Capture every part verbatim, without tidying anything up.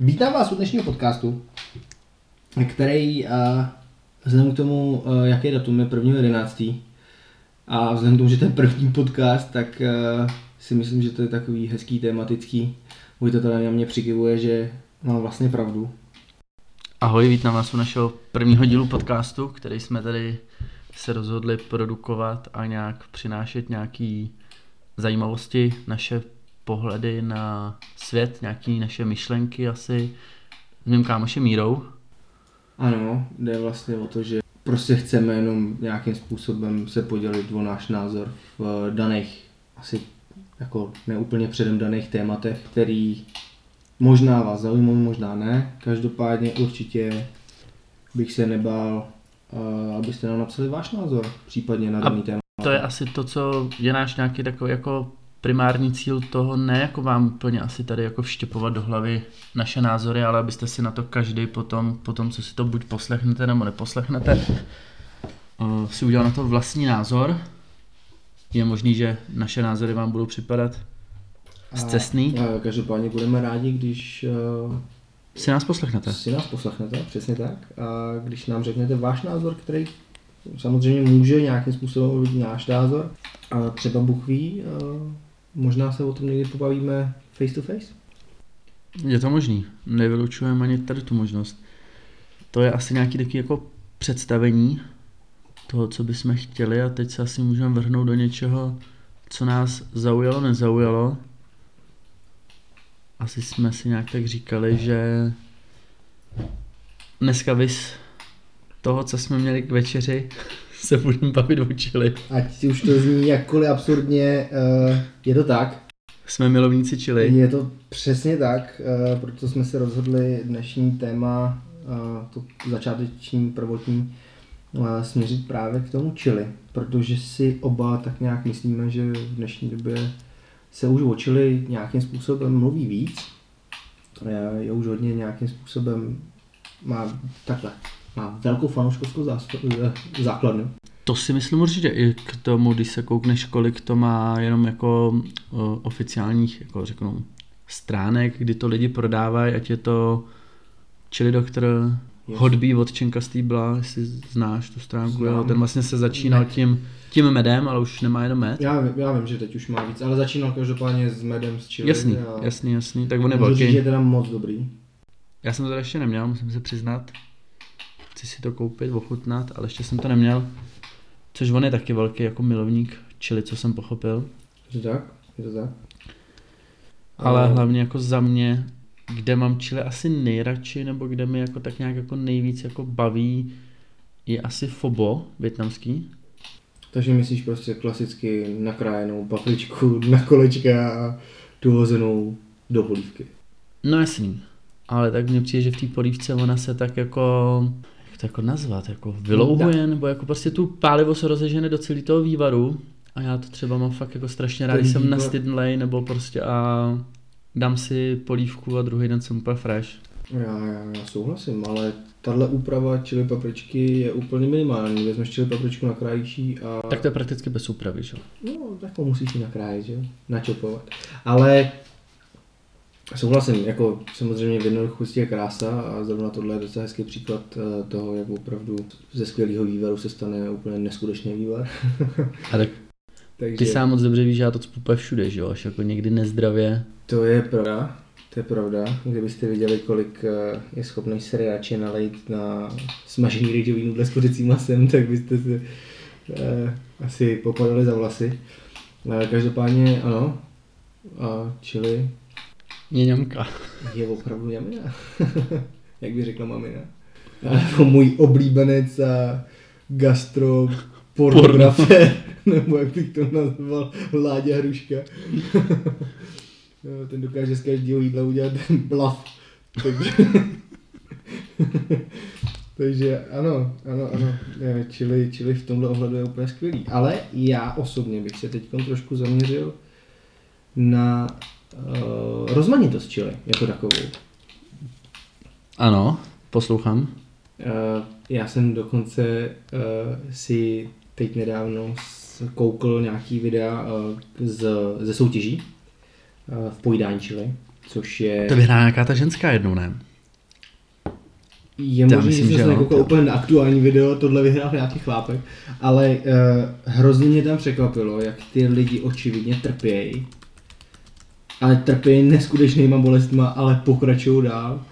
Vítám vás u dnešního podcastu, který vzhledem k tomu, jaké datum je prvního jedenáctého a vzhledem k tomu, že to je první podcast, tak si myslím, že to je takový hezký, tematický. Vojta tady na mě přikyvuje, že mám vlastně pravdu. Ahoj, vítám vás u našeho prvního dílu podcastu, který jsme tady se rozhodli produkovat a nějak přinášet nějaké zajímavosti, naše pohledy na svět, nějaké naše myšlenky asi s mým kámošem Mírou. Ano, jde vlastně o to, že prostě chceme jenom nějakým způsobem se podělit o náš názor v daných, asi jako neúplně předem daných tématech, který možná vás zaujmou, možná ne. Každopádně určitě bych se nebál, abyste nám napsali váš názor, případně na daný téma. To je asi to, co je náš nějaký takový jako primární cíl toho, ne jako vám úplně asi tady jako vštěpovat do hlavy naše názory, ale abyste si na to každý potom, potom co si to buď poslechnete nebo neposlechnete, si udělal na to vlastní názor. Je možný, že naše názory vám budou připadat zcestný. A, a každopádně budeme rádi, když uh, si nás poslechnete. Si nás poslechnete, přesně tak. A když nám řeknete váš názor, který samozřejmě může nějakým způsobem být náš názor, a třeba Bůh ví, uh, možná se o tom někdy pobavíme face to face. Je to možný, nevylučujeme ani tady tu možnost. To je asi nějaký takový jako představení toho, co bychom chtěli, a teď se asi můžeme vrhnout do něčeho, co nás zaujalo, nezaujalo. Asi jsme si nějak tak říkali, že dneska vys toho, co jsme měli k večeři, se budeme bavit o chili. Ať už to zní jakkoliv absurdně, je to tak. Jsme milovníci chili. Je to přesně tak, proto jsme se rozhodli dnešní téma, to začáteční, prvotní, směřit právě k tomu chili, protože si oba tak nějak myslíme, že v dnešní době se už o chili nějakým způsobem mluví víc, je už hodně nějakým způsobem, má takhle, má velkou fanouškovskou základnu. To si myslím určitě i k tomu, když se koukneš, kolik to má jenom jako oficiálních, jako řeknu, stránek, kdy to lidi prodávají, ať je to Chili Doktor, Hotbí od Čenka Stýbla, jestli znáš tu stránku, jo, ten vlastně se začínal tím, tím medem, ale už nemá jenom med. Já, já vím, že teď už má víc, ale začínal každopádně s medem z Chile. Jasný, a jasný, jasný, tak on je velký. Můžu je teda moc dobrý. Já jsem to teda ještě neměl, musím se přiznat. Chci si to koupit, ochutnat, ale ještě jsem to neměl. Což on je taky velký jako milovník Chili, co jsem pochopil. Je to tak, je to tak. Ale hlavně jako za mě, kde mám Chile asi nejradši, nebo kde mi jako tak nějak jako nejvíc jako baví, je asi fobo vietnamský. Takže myslíš prostě klasicky nakrájenou papričku na kolečka a dohozenou do polívky. No jasný, ale tak mně přijde, že v té polívce ona se tak jako, jak to jako nazvat, jako vylouhuje, nebo jako prostě tu pálivo se rozežene do celý toho vývaru, a já to třeba mám fakt jako strašně rád, když jsem nastydlej, nebo prostě a dám si polívku a druhý den jsem úplně fresh. Já, já, já souhlasím, ale tahle úprava chili papričky je úplně minimální. Vezmeš chili papričku, nakrájíš ji a... Tak to je prakticky bez úpravy, že? No, tak to musíš ji nakrájit, že? Načopovat. Ale souhlasím, jako samozřejmě v jednoduchosti je krása, a zrovna tohle je docela hezký příklad toho, jak opravdu ze skvělého vývaru se stane úplně neskutečný vývar. A tak takže... ty sám moc dobře víš, že já to cpupuji všude, že jo? Až jako někdy nezdravě. To je pravda, to je pravda. Kdybyste viděli, kolik je schopný seriáče nalejt na smažený rýžový nudle s kuřecím masem, tak byste se eh, asi popadali za vlasy. Eh, každopádně ano, a chili je ňamka. Je opravdu ňamina, jak by řekla mamina. Jako můj oblíbenec a gastro pornografé, nebo jak bych to nazval, Láďa Hruška. Ten dokáže z každého jídla udělat ten blav. Takže, takže ano, ano, ano. Chili, chili v tomhle ohledu je úplně skvělý. Ale já osobně bych se teď trošku zaměřil na uh, rozmanitost chili jako takovou. Ano, poslouchám. Uh, já jsem dokonce uh, si teď nedávno koukl nějaký videa uh, z, ze soutěží v pojídání chili což je... To vyhrála nějaká ta ženská jednou, ne? Je možný, že jsem nekoukal úplně na aktuální video, tohle vyhrál nějaký chlápek, ale uh, hrozně mě tam překvapilo, jak ty lidi očividně trpějí, ale trpějí neskutečnýma bolestma, ale pokračují dál.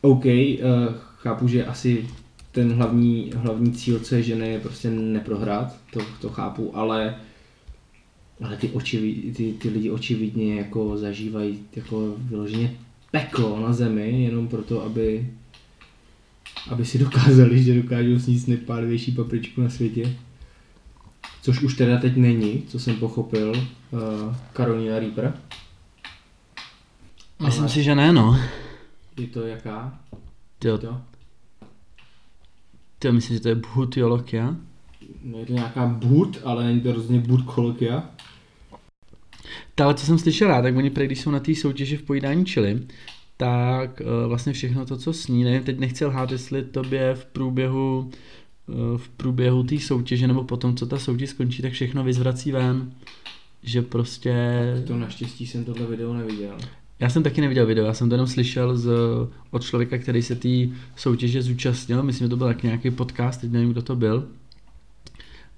OK, uh, chápu, že asi ten hlavní, hlavní cíl, co je ženy, je prostě neprohrát, to, to chápu, ale, ale ty, očivi, ty, ty lidi očividně jako zažívají jako vyloženě peklo na zemi, jenom proto, aby aby si dokázali, že dokážou sníst nejpálivější papričku na světě. Což už teda teď není, co jsem pochopil, uh, Karolina Rieber. Myslím ale si, že ne, no. Je to jaká? Tyjo, to? Tyjo, myslím, že to je butiologia. No je to nějaká but, ale není to rozhodně butkologia. Ale co jsem slyšela, tak oni, když jsou na té soutěži v pojídání chili, tak vlastně všechno to, co sní, nevím, teď nechci lhát, jestli tobě v průběhu v průběhu té soutěže nebo potom, co ta soutěž skončí, tak všechno vyzvrací ven, že prostě... Tak to naštěstí jsem tohle video neviděl. Já jsem taky neviděl video, já jsem to jenom slyšel z, od člověka, který se té soutěže zúčastnil, myslím, že to byl taky nějaký podcast, teď nevím, kdo to byl,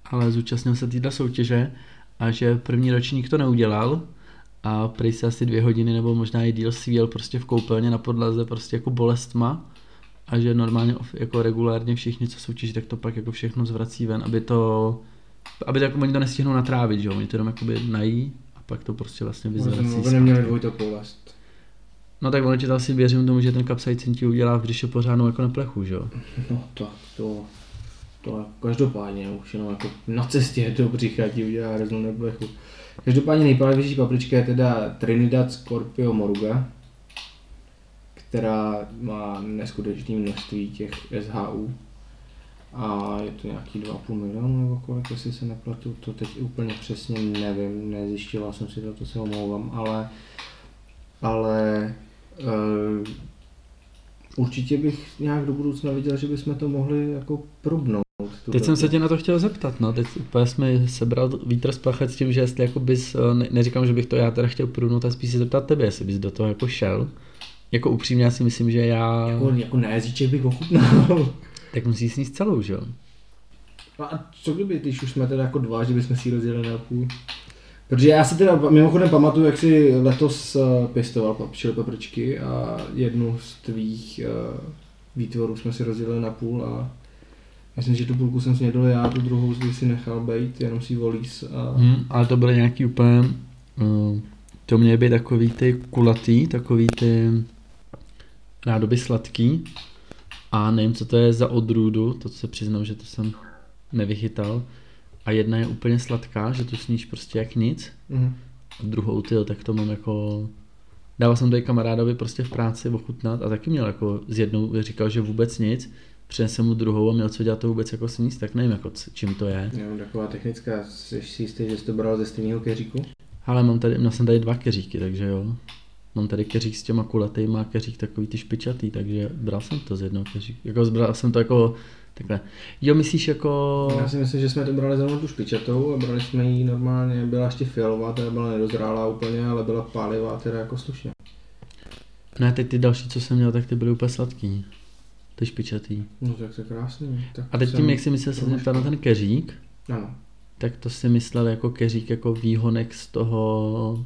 ale zúčastnil se této soutěže a že první ročník to neudělal, a prý se asi dvě hodiny nebo možná i díl svíjel prostě v koupelně na podlaze prostě jako bolestma a že normálně jako regulárně všichni, co soutěží, tak to pak jako všechno zvrací ven, aby to, aby to jako oni to nestihnou natrávit, že oni to jenom jakoby nají a pak to prostě vlastně vyzvrací. No, oni neměli dvojitou bolest. No tak ono tě to asi věřím tomu, že ten kapsaicin ti udělá, když je pořádnou jako na plechu, že jo? No tak to, to každopádně už jenom jako na cestě do břicha ti udělá hroznou na plechu. Každopádně nejpálivější paprička je teda Trinidad Scorpio Moruga, která má neskutečné množství těch S H U a je to nějaký dva a půl milionu nebo kolik, jestli se nepletu, to teď úplně přesně nevím, nezjišťoval jsem si to, to se omlouvám, ale, ale uh, určitě bych nějak do budoucna viděl, že bychom to mohli jako probnout. Teď jsem se tě na to chtěl zeptat, no, teď úplně jsme sebral vítr z plachet s tím, že jestli jako bys, ne, neříkám, že bych to já teda chtěl průvnout a spíš se zeptat tebe, jestli bys do toho jako šel, jako upřímně já si myslím, že já... Jako, jako na jazyček bych ochutnal. Tak musíš sníst celou, že jo? A co kdyby, když už jsme teda jako dva, že bychom si ji rozdělili na půl? Protože já si teda mimochodem pamatuju, jak jsi letos pěstoval chili papričky a jednu z tvých výtvorů jsme si rozdělili na půl a myslím, že tu půlku jsem si nedal já, tu druhou si nechal bejt, jenom si volíš a... Hmm, ale to byly nějaký úplně... Uh, to měly být takový ty kulatý, takový ty rádoby sladký. A nevím, co to je za odrůdu, to se přiznám, že to jsem nevychytal. A jedna je úplně sladká, že tu sníš prostě jak nic. Hmm. A druhou tyjo, tak to mám jako... Dával jsem to i kamarádovi prostě v práci ochutnat a taky měl jako z jednou, říkal, že vůbec nic. Přinesl mu druhou a měl co dělat to vůbec jako sníst, tak nevím jako čím to je. Jo, taková technická, jsi si jistý, že jsi to bral ze stejného keříku? Ale mám tady, měl jsem tady dva keříky, takže jo. Mám tady keřík s těma kulatýma a keřík takový ty špičatý, takže bral jsem to z jednoho keříku. Jako zbral jsem to jako takhle. Jo, myslíš jako... Já si myslím, že jsme to brali zrovna tu špičatou a brali jsme ji normálně, byla ještě fialová, teda byla nedozrálá úplně, ale byla pálivá, teda jako slušně. Ne, teď ty další, co jsem měl, tak ty byly úplně sladký. To je špičatý. No tak to je krásný. Tak a teď tím, jak jsi myslel, že jsem ptal na ten keřík, ano. Tak to si myslel jako keřík, jako výhonek z toho,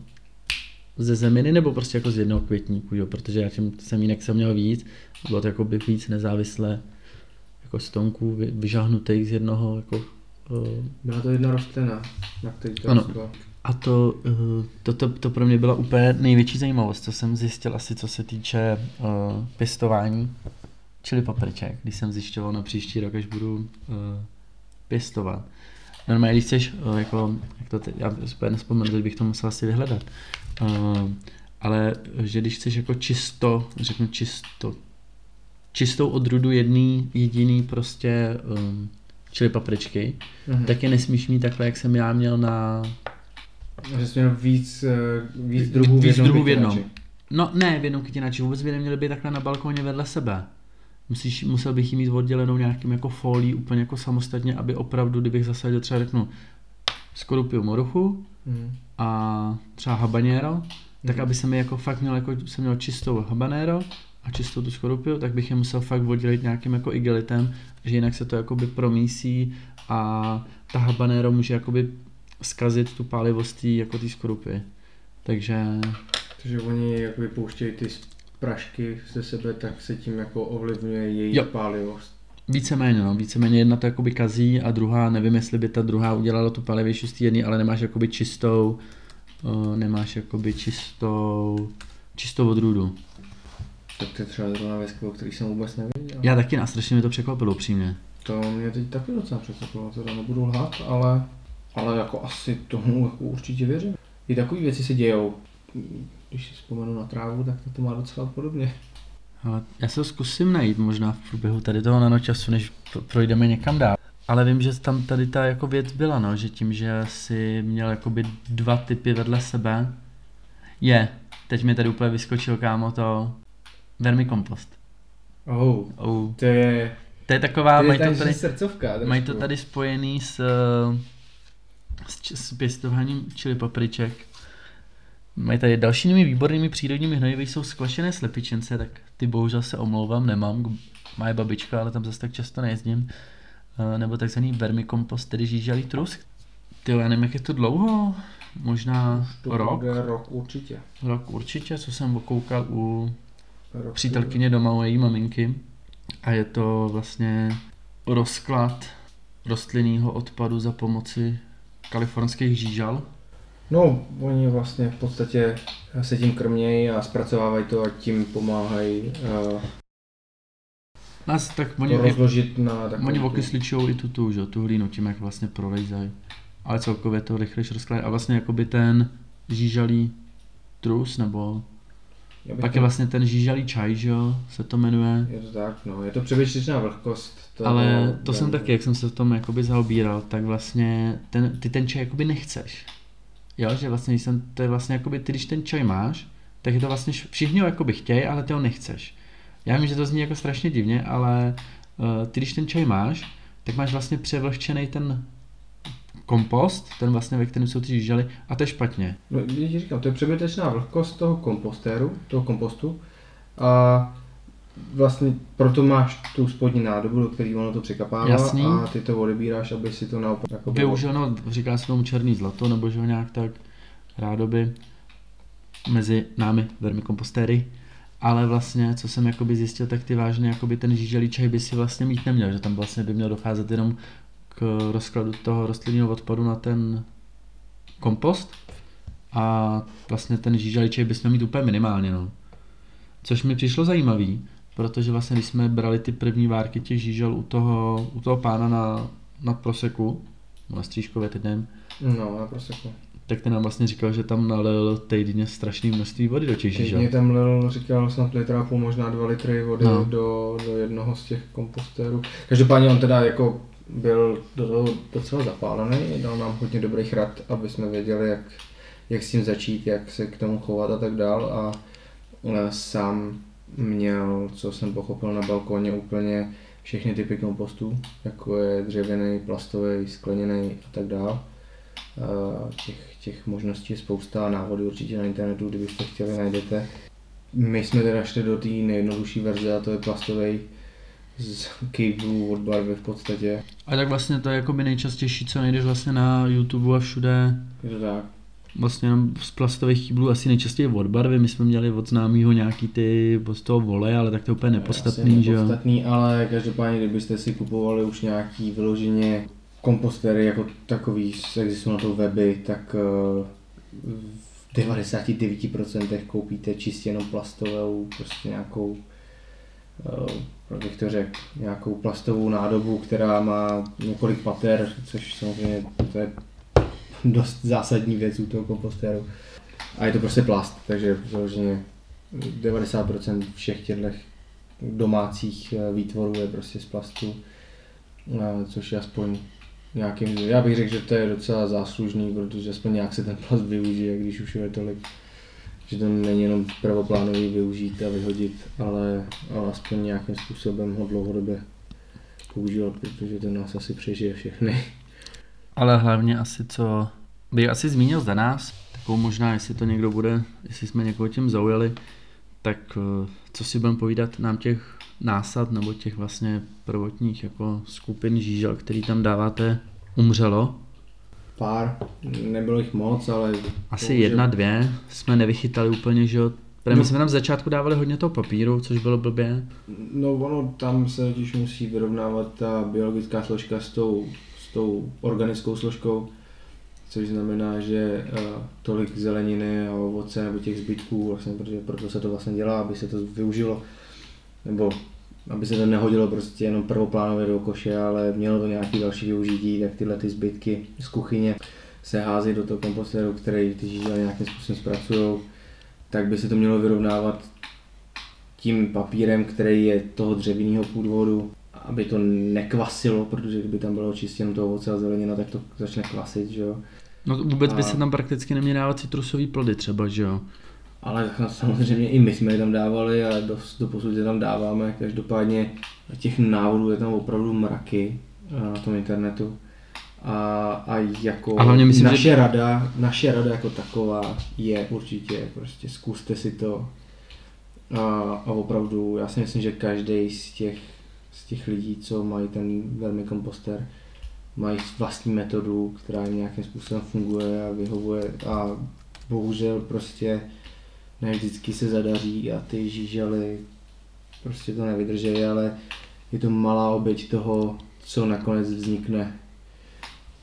ze zeminy, nebo prostě jako z jednoho květníku, jo? Protože já tím semínek jsem měl víc, bylo to jako by víc nezávisle, jako stonků vyžahnutých z jednoho, jako... Uh... Byla to jedna rostlina, na který to rostlo. A to, to, to, to pro mě byla úplně největší zajímavost, co jsem zjistil asi, co se týče uh, pěstování. Chili papriček, když jsem zjišťoval na příští rok, až budu uh, pěstovat. Normálně, když chceš, uh, jako, jak to teď, já úplně nespomenu, teď bych to musel asi vyhledat, uh, ale že když chceš jako čisto, řeknu čisto, čistou odrůdu jedný, jediný prostě um, chili papričky, mhm. Tak je nesmíš mít takhle, jak jsem já měl na... Že jsi měl víc, víc druhů víc v jednom. No ne, v jednom kytináči, vůbec by neměly být takhle na balkoně vedle sebe. Musíš, musel bych jí mít oddělenou nějakým jako folií úplně jako samostatně, aby opravdu, kdybych zasadil třeba řeknu skorupiu moruchu mm. a třeba habanero, tak aby se mi jako fakt měl, jako jsem měl čistou habanero a čistou tu skorupiu, tak bych je musel fakt oddělit nějakým jako igelitem, že jinak se to jakoby promísí a ta habanero může jakoby zkazit tu pálivost tý, jako té skorupy. Takže... Takže oni jako pouštějí ty prašky ze sebe, tak se tím jako ovlivňuje její jo. pálivost. Víceméně, no. Víceméně jedna to jakoby kazí a druhá, nevím, jestli by ta druhá udělala tu palivější z té jedné, ale nemáš jakoby čistou, uh, nemáš jakoby čistou, čistou odrůdu. Tak to je třeba zrovna věc, o který jsem vůbec nevěděl. Já taky, a strašně mi to překvapilo, upřímně. To mě teď taky docela překvapilo, teda nebudu lhát, ale, ale jako asi tomu jako určitě věřím. I takové věci se dějou. Když si vzpomenu na trávu, tak to má docela podobně. Ale já se ho zkusím najít možná v průběhu tady toho nanočasu, než projdeme někam dál. Ale vím, že tam tady ta jako věc byla, no, že tím, že si měl jakoby dva typy vedle sebe. Je, teď mi tady úplně vyskočil, kámo, to vermikompost. Oh, oh. To je... To je taková, to je mají, to tady, srdcovka, mají to tady spojený s, s, s pěstováním chili papriček. Mají tady dalšími výbornými přírodními hnojivy jsou skvašené slepičence, tak ty bohužel se omlouvám, nemám, má je babička, ale tam zase tak často nejezdím. Nebo takzvaný vermikompost, tedy žížalý trusk. Tyjo, já nevím, jak je to dlouho, možná to rok. To rok určitě. Rok určitě, co jsem okoukal u rok přítelkyně doma, u její maminky. A je to vlastně rozklad rostlinného odpadu za pomoci kalifornských žížal. No, oni vlastně v podstatě se tím krmějí a zpracovávají to a tím pomáhají uh, Nás, tak oni, rozložit na takovou... Oni okysličují i tu, tu, že, tu hlínu tím, jak vlastně prolejzají. Ale celkově to rychlejš rozkládají. A vlastně jakoby ten žížalý trus, nebo... Pak to... je vlastně ten žížalý čaj, že jo, se to jmenuje. Je to tak, no, je to přebytečná vlhkost. To Ale to jsem taky, jak jsem se v tom jakoby zaobíral, tak vlastně ten, ty ten čaj jakoby nechceš. Jo, že vlastně, jsem, to je vlastně jakoby, ty když ten čaj máš, tak je to vlastně, všichni ho jakoby chtějí, ale ty ho nechceš. Já vím, že to zní jako strašně divně, ale uh, ty když ten čaj máš, tak máš vlastně převlhčený ten kompost, ten vlastně, ve kterém jsou ty žížaly, a to je špatně. No, já ti říkám, to je přebytečná vlhkost toho kompostéru, toho kompostu, a vlastně proto máš tu spodní nádobu, do které ono to překapává. Jasný. A ty to odebíráš, aby si to naopak... Využil, no, říká se tomu černý zlato, nebo že ho nějak tak rádoby mezi námi vermikompostéry. Ale vlastně, co jsem jakoby zjistil, tak ty vážně jakoby ten žíželí čaj by si vlastně mít neměl, že tam vlastně by měl docházet jenom k rozkladu toho rostlinného odpadu na ten kompost a vlastně ten žíželí čaj bys měl mít úplně minimálně, no. Což mi přišlo zajímavý, protože vlastně když jsme brali ty první várky těch žížel u toho, u toho pána na, na Proseku, na Stříškově teď nevím. No, na Proseku. Tak ten nám vlastně říkal, že tam nalil týdně strašné množství vody do těch žížel. Týdně tam nalil, říkal snad litr a půl, možná dva litry vody no. do, do jednoho z těch kompostérů. Každopádně on teda jako byl do toho docela zapálený, dal nám hodně dobrých rad, aby jsme věděli, jak, jak s tím začít, jak se k tomu chovat a tak dál. A sám měl, co jsem pochopil, na balkoně úplně všechny typy kompostů, jako je dřevěný, plastový, skleněný a tak dále. Těch, těch možností je spousta, návodů určitě na internetu, kdybyste chtěli, najdete. My jsme teda šli do té nejjednodušší verze a to je plastový z kejblů od barvy v podstatě. A tak vlastně to je jakoby nejčastější, co najdeš vlastně na YouTube a všude. Je to tak. Vlastně z plastových kýblů asi nejčastěji od barvy, my jsme měli od známýho nějaký ty z toho vole, ale tak to je úplně nepodstatný, že jo? Nepodstatný, ale každopádně, kdybyste si kupovali už nějaký vyloženě kompostery jako takový, existují na to weby, tak v devadesát devět procent koupíte čistě jenom plastovou, prostě nějakou, jak to řekl, nějakou plastovou nádobu, která má několik pater, což samozřejmě to je dost zásadní věc u toho kompostéru. A je to prostě plast, takže samozřejmě devadesát procent všech těchto domácích výtvorů je prostě z plastu, což je aspoň nějakým, já bych řekl, že to je docela záslužný, protože aspoň nějak se ten plast využije, když už je tolik, že to není jenom prvoplánový využít a vyhodit, ale, ale aspoň nějakým způsobem ho dlouhodobě používat, protože ten nás asi přežije všechny. Ale hlavně asi, co bych asi zmínil za nás, jako možná, jestli to někdo bude, jestli jsme někoho tím zaujali, tak co si budeme povídat, nám těch násad nebo těch vlastně prvotních jako skupin žížel, který tam dáváte, umřelo? Pár, nebylo jich moc, ale... Asi může... jedna, dvě jsme nevychytali úplně, že jo? Protože my jsme tam v začátku dávali hodně toho papíru, což bylo blbě. No ono, tam se totiž musí vyrovnávat ta biologická složka s tou, s tou organickou složkou, což znamená, že uh, tolik zeleniny a ovoce nebo těch zbytků, vlastně, protože proto se to vlastně dělá, aby se to využilo, nebo aby se to nehodilo prostě jenom prvoplánově do koše, ale mělo to nějaké další využití, tak tyhle ty zbytky z kuchyně se hází do toho kompostéru, který ty žížele nějakým způsobem zpracují. Tak by se to mělo vyrovnávat tím papírem, který je toho dřevinného původu, aby to nekvasilo, protože kdyby tam bylo čistě jenom to ovoce a zelenina, tak to začne kvasit, že jo. No vůbec a... by se tam prakticky neměly dávat citrusové plody třeba, že jo. Ale no, samozřejmě i my jsme je tam dávali a dost doposud je tam dáváme, každopádně těch návodů je tam opravdu mraky na tom internetu. A, a jako a myslím, naše, že... rada, naše rada jako taková je určitě, prostě zkuste si to a, a opravdu, já si myslím, že každý z těch, z těch lidí, co mají ten velmi komposter, mají vlastní metodu, která jim nějakým způsobem funguje a vyhovuje a bohužel prostě ne vždycky se zadaří a ty žížely prostě to nevydržejí, ale je to malá oběť toho, co nakonec vznikne.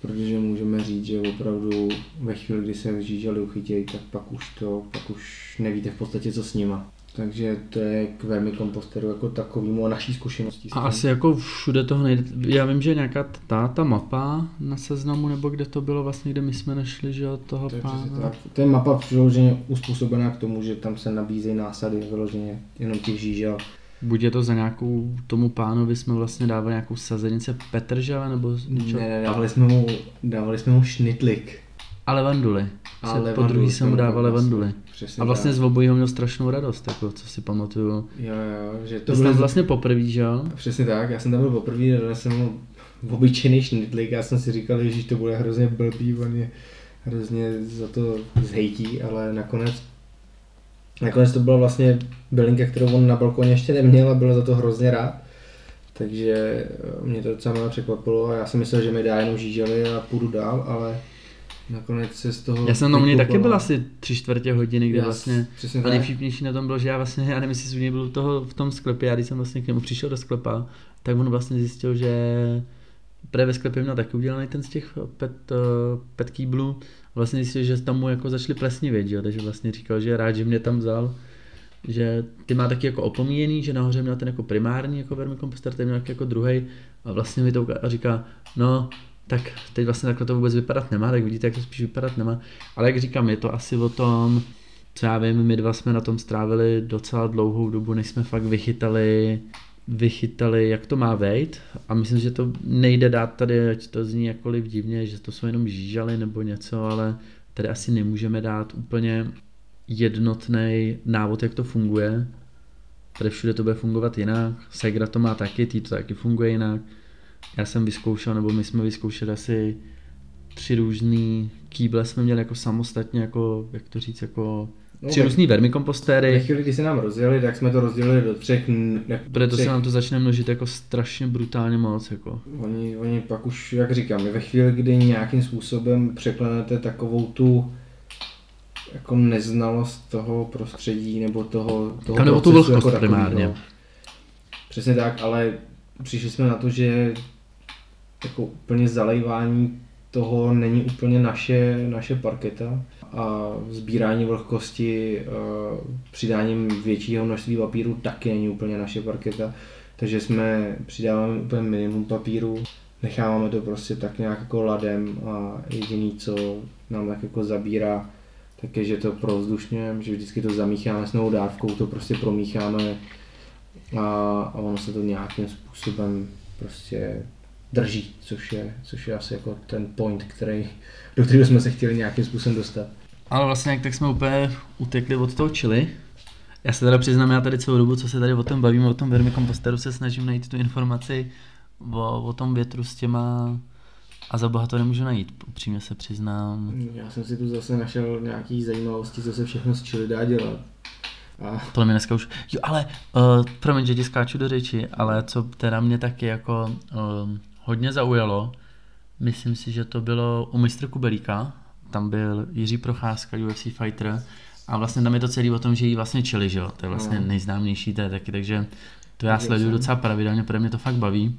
Protože můžeme říct, že opravdu ve chvíli, kdy se žížely uchytějí, tak pak už to, pak už nevíte v podstatě, co s nima. Takže to je k vermikomposteru jako takovému a naší zkušenosti. A asi jako všude toho nejde. Já vím, že nějaká ta, ta mapa na Seznamu, nebo kde to bylo vlastně, kde my jsme našli, že od toho to pána. To je mapa přiloženě uspůsobená k tomu, že tam se nabízejí násady vyloženě jenom těch žížel. Buď je to za nějakou, tomu pánovi jsme vlastně dávali nějakou sazenice petržele nebo něco? Ne, ne, dávali jsme mu, dávali jsme mu šnitlik. A levanduly. A levanduly. Po druhý jsem mu dával levanduly. A vlastně z obojího měl strašnou radost, jako, co si pamatuju. Jo, jo, že to byl vlastně poprvé, že jo? Přesně tak, já jsem tam byl poprvé, dal jsem mu obyčejný šnitlik, já jsem si říkal, že to bude hrozně blbý, on mě hrozně za to zhejtí, ale nakonec Nakonec to byla vlastně bylinka, kterou on na balkoně ještě neměl a byl za to hrozně rád. Takže mě to docela překvapilo a já jsem myslel, že mi dá jenom žížely a půjdu dál, ale nakonec se z toho... Já jsem na mě taky byl asi tři čtvrtě hodiny, kde já, vlastně... A nejvtipnější na tom bylo, že já vlastně, já nevím, jestli jsem byl toho v tom sklepě, já když jsem vlastně k němu přišel do sklepa, tak on vlastně zjistil, že... Protože ve sklepě měl taky udělaný ten z těch pet, pet kýblů a vlastně zjistil, že tam mu jako začali plesnivět, že jo, takže vlastně říkal, že rád, že mě tam vzal, že ty má taky jako opomíjený, že nahoře měl ten jako primární jako vermikomposter, ten měl jako druhej a vlastně mi to uká- a říká, no tak teď vlastně takhle to vůbec vypadat nemá, tak vidíte, jak to spíš vypadat nemá, ale jak říkám, je to asi o tom, co já vím, my dva jsme na tom strávili docela dlouhou dobu, než jsme fakt vychytali vychytali, jak to má vejít a myslím, že to nejde dát tady, ať to zní jakkoliv divně, že to jsou jenom žížaly nebo něco, ale tady asi nemůžeme dát úplně jednotný návod, jak to funguje. Tady všude to bude fungovat jinak, Segra to má taky, tý to taky funguje jinak. Já jsem vyzkoušel, nebo my jsme vyzkoušeli asi tři různý kýble, jsme měli jako samostatně, jako, jak to říct, jako Tři okay. různý vermikompostéry. Ve chvíli, když se nám rozdělili, tak jsme to rozdělili do třech... Proto se nám to začne množit jako strašně brutálně moc. Jako. Oni, oni pak už, jak říkám, ve chvíli, kdy nějakým způsobem překlenete takovou tu jako neznalost toho prostředí nebo toho, toho tam procesu. Tam nebo tu jako primárně. No. Přesně tak, ale přišli jsme na to, že jako úplně zalejvání toho není úplně naše, naše parketa a sbírání vlhkosti přidáním většího množství papíru taky není úplně naše parketa, takže jsme přidáváme úplně minimum papíru, necháváme to prostě tak nějak jako ladem a jediný, co nám tak jako zabírá, tak je, že to provzdušňujeme, že vždycky to zamícháme s novou dávkou, to prostě promícháme a, a ono se to nějakým způsobem prostě drží, což je, což je asi jako ten point, který, do kterého jsme se chtěli nějakým způsobem dostat. Ale vlastně jak tak jsme úplně utekli od toho chili. Já se teda přiznám, já tady celou dobu, co se tady o tom bavíme, o tom vermikomposteru, se snažím najít tu informaci o, o tom větru s těma A za boha to nemůžu najít, upřímně se přiznám. Já jsem si tu zase našel nějaký zajímavosti, co se všechno s chili dá dělat. A... Tohle mě dneska už... Jo, ale, uh, promiň, že ti skáču do řeči, ale co teda mě taky jako uh, hodně zaujalo, myslím si, že to bylo u Mistra Kubelíka, tam byl Jiří Procházka, U F C fighter, a vlastně tam je to celý o tom, že jí vlastně chili, že jo, to je vlastně no. nejznámější, to je taky, takže to já sleduju docela pravidelně, protože mě to fakt baví.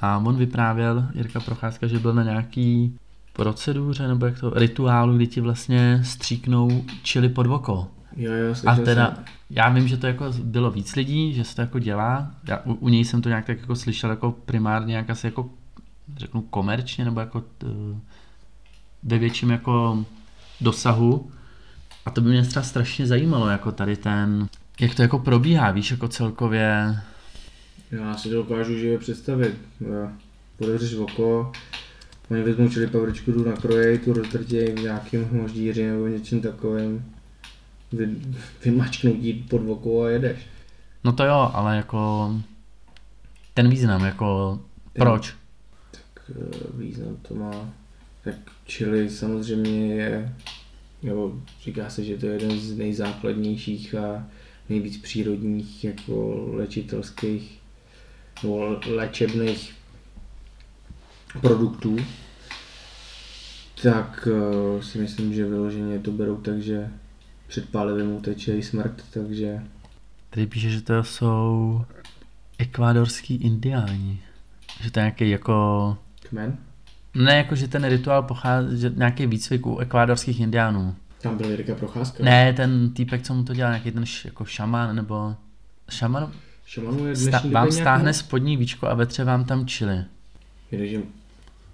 A on vyprávěl, Jirka Procházka, že byl na nějaký proceduře, nebo jak to, rituálu, kdy ti vlastně stříknou chili pod oko. Jo, jo, a teda, já vím, že to jako bylo víc lidí, že se to jako dělá, já, u, u něj jsem to nějak tak jako slyšel jako primárně, jak asi jako, řeknu komerčně, nebo jako t, ve větším jako dosahu. A to by mě třeba strašně zajímalo, jako tady ten, jak to jako probíhá, víš, jako celkově. Já si to dokážu živě představit. Podevřeš oko, oni vezmou chili papričku, jdu nakrojejí, tu roztrtějí v nějakém moždíři nebo něčem takovém. Vy, vymačknout jí pod oko a jedeš. No to jo, ale jako ten význam, jako ten, proč? Tak význam to má. Tak chili samozřejmě je, nebo říká se, že to je jeden z nejzákladnějších a nejvíc přírodních jako léčitelských nebo léčebných produktů, tak uh, si myslím, že vyloženě to berou tak, že před pálivem uteče i smrt, takže... Tady píše, že to jsou ekvádorský indiáni, že to je nějaký jako... Kmen? Ne, jako že ten rituál pochází, že nějaký výcvik u ekvádorských indiánů. Tam byl Jirka Procházka. Ne, ten týpek, co mu to dělá, nějaký ten š, jako šaman, nebo... Šaman? Šamanu je Sta- vám stáhne nějaký... spodní víčko a vetře vám tam chili. Jde, že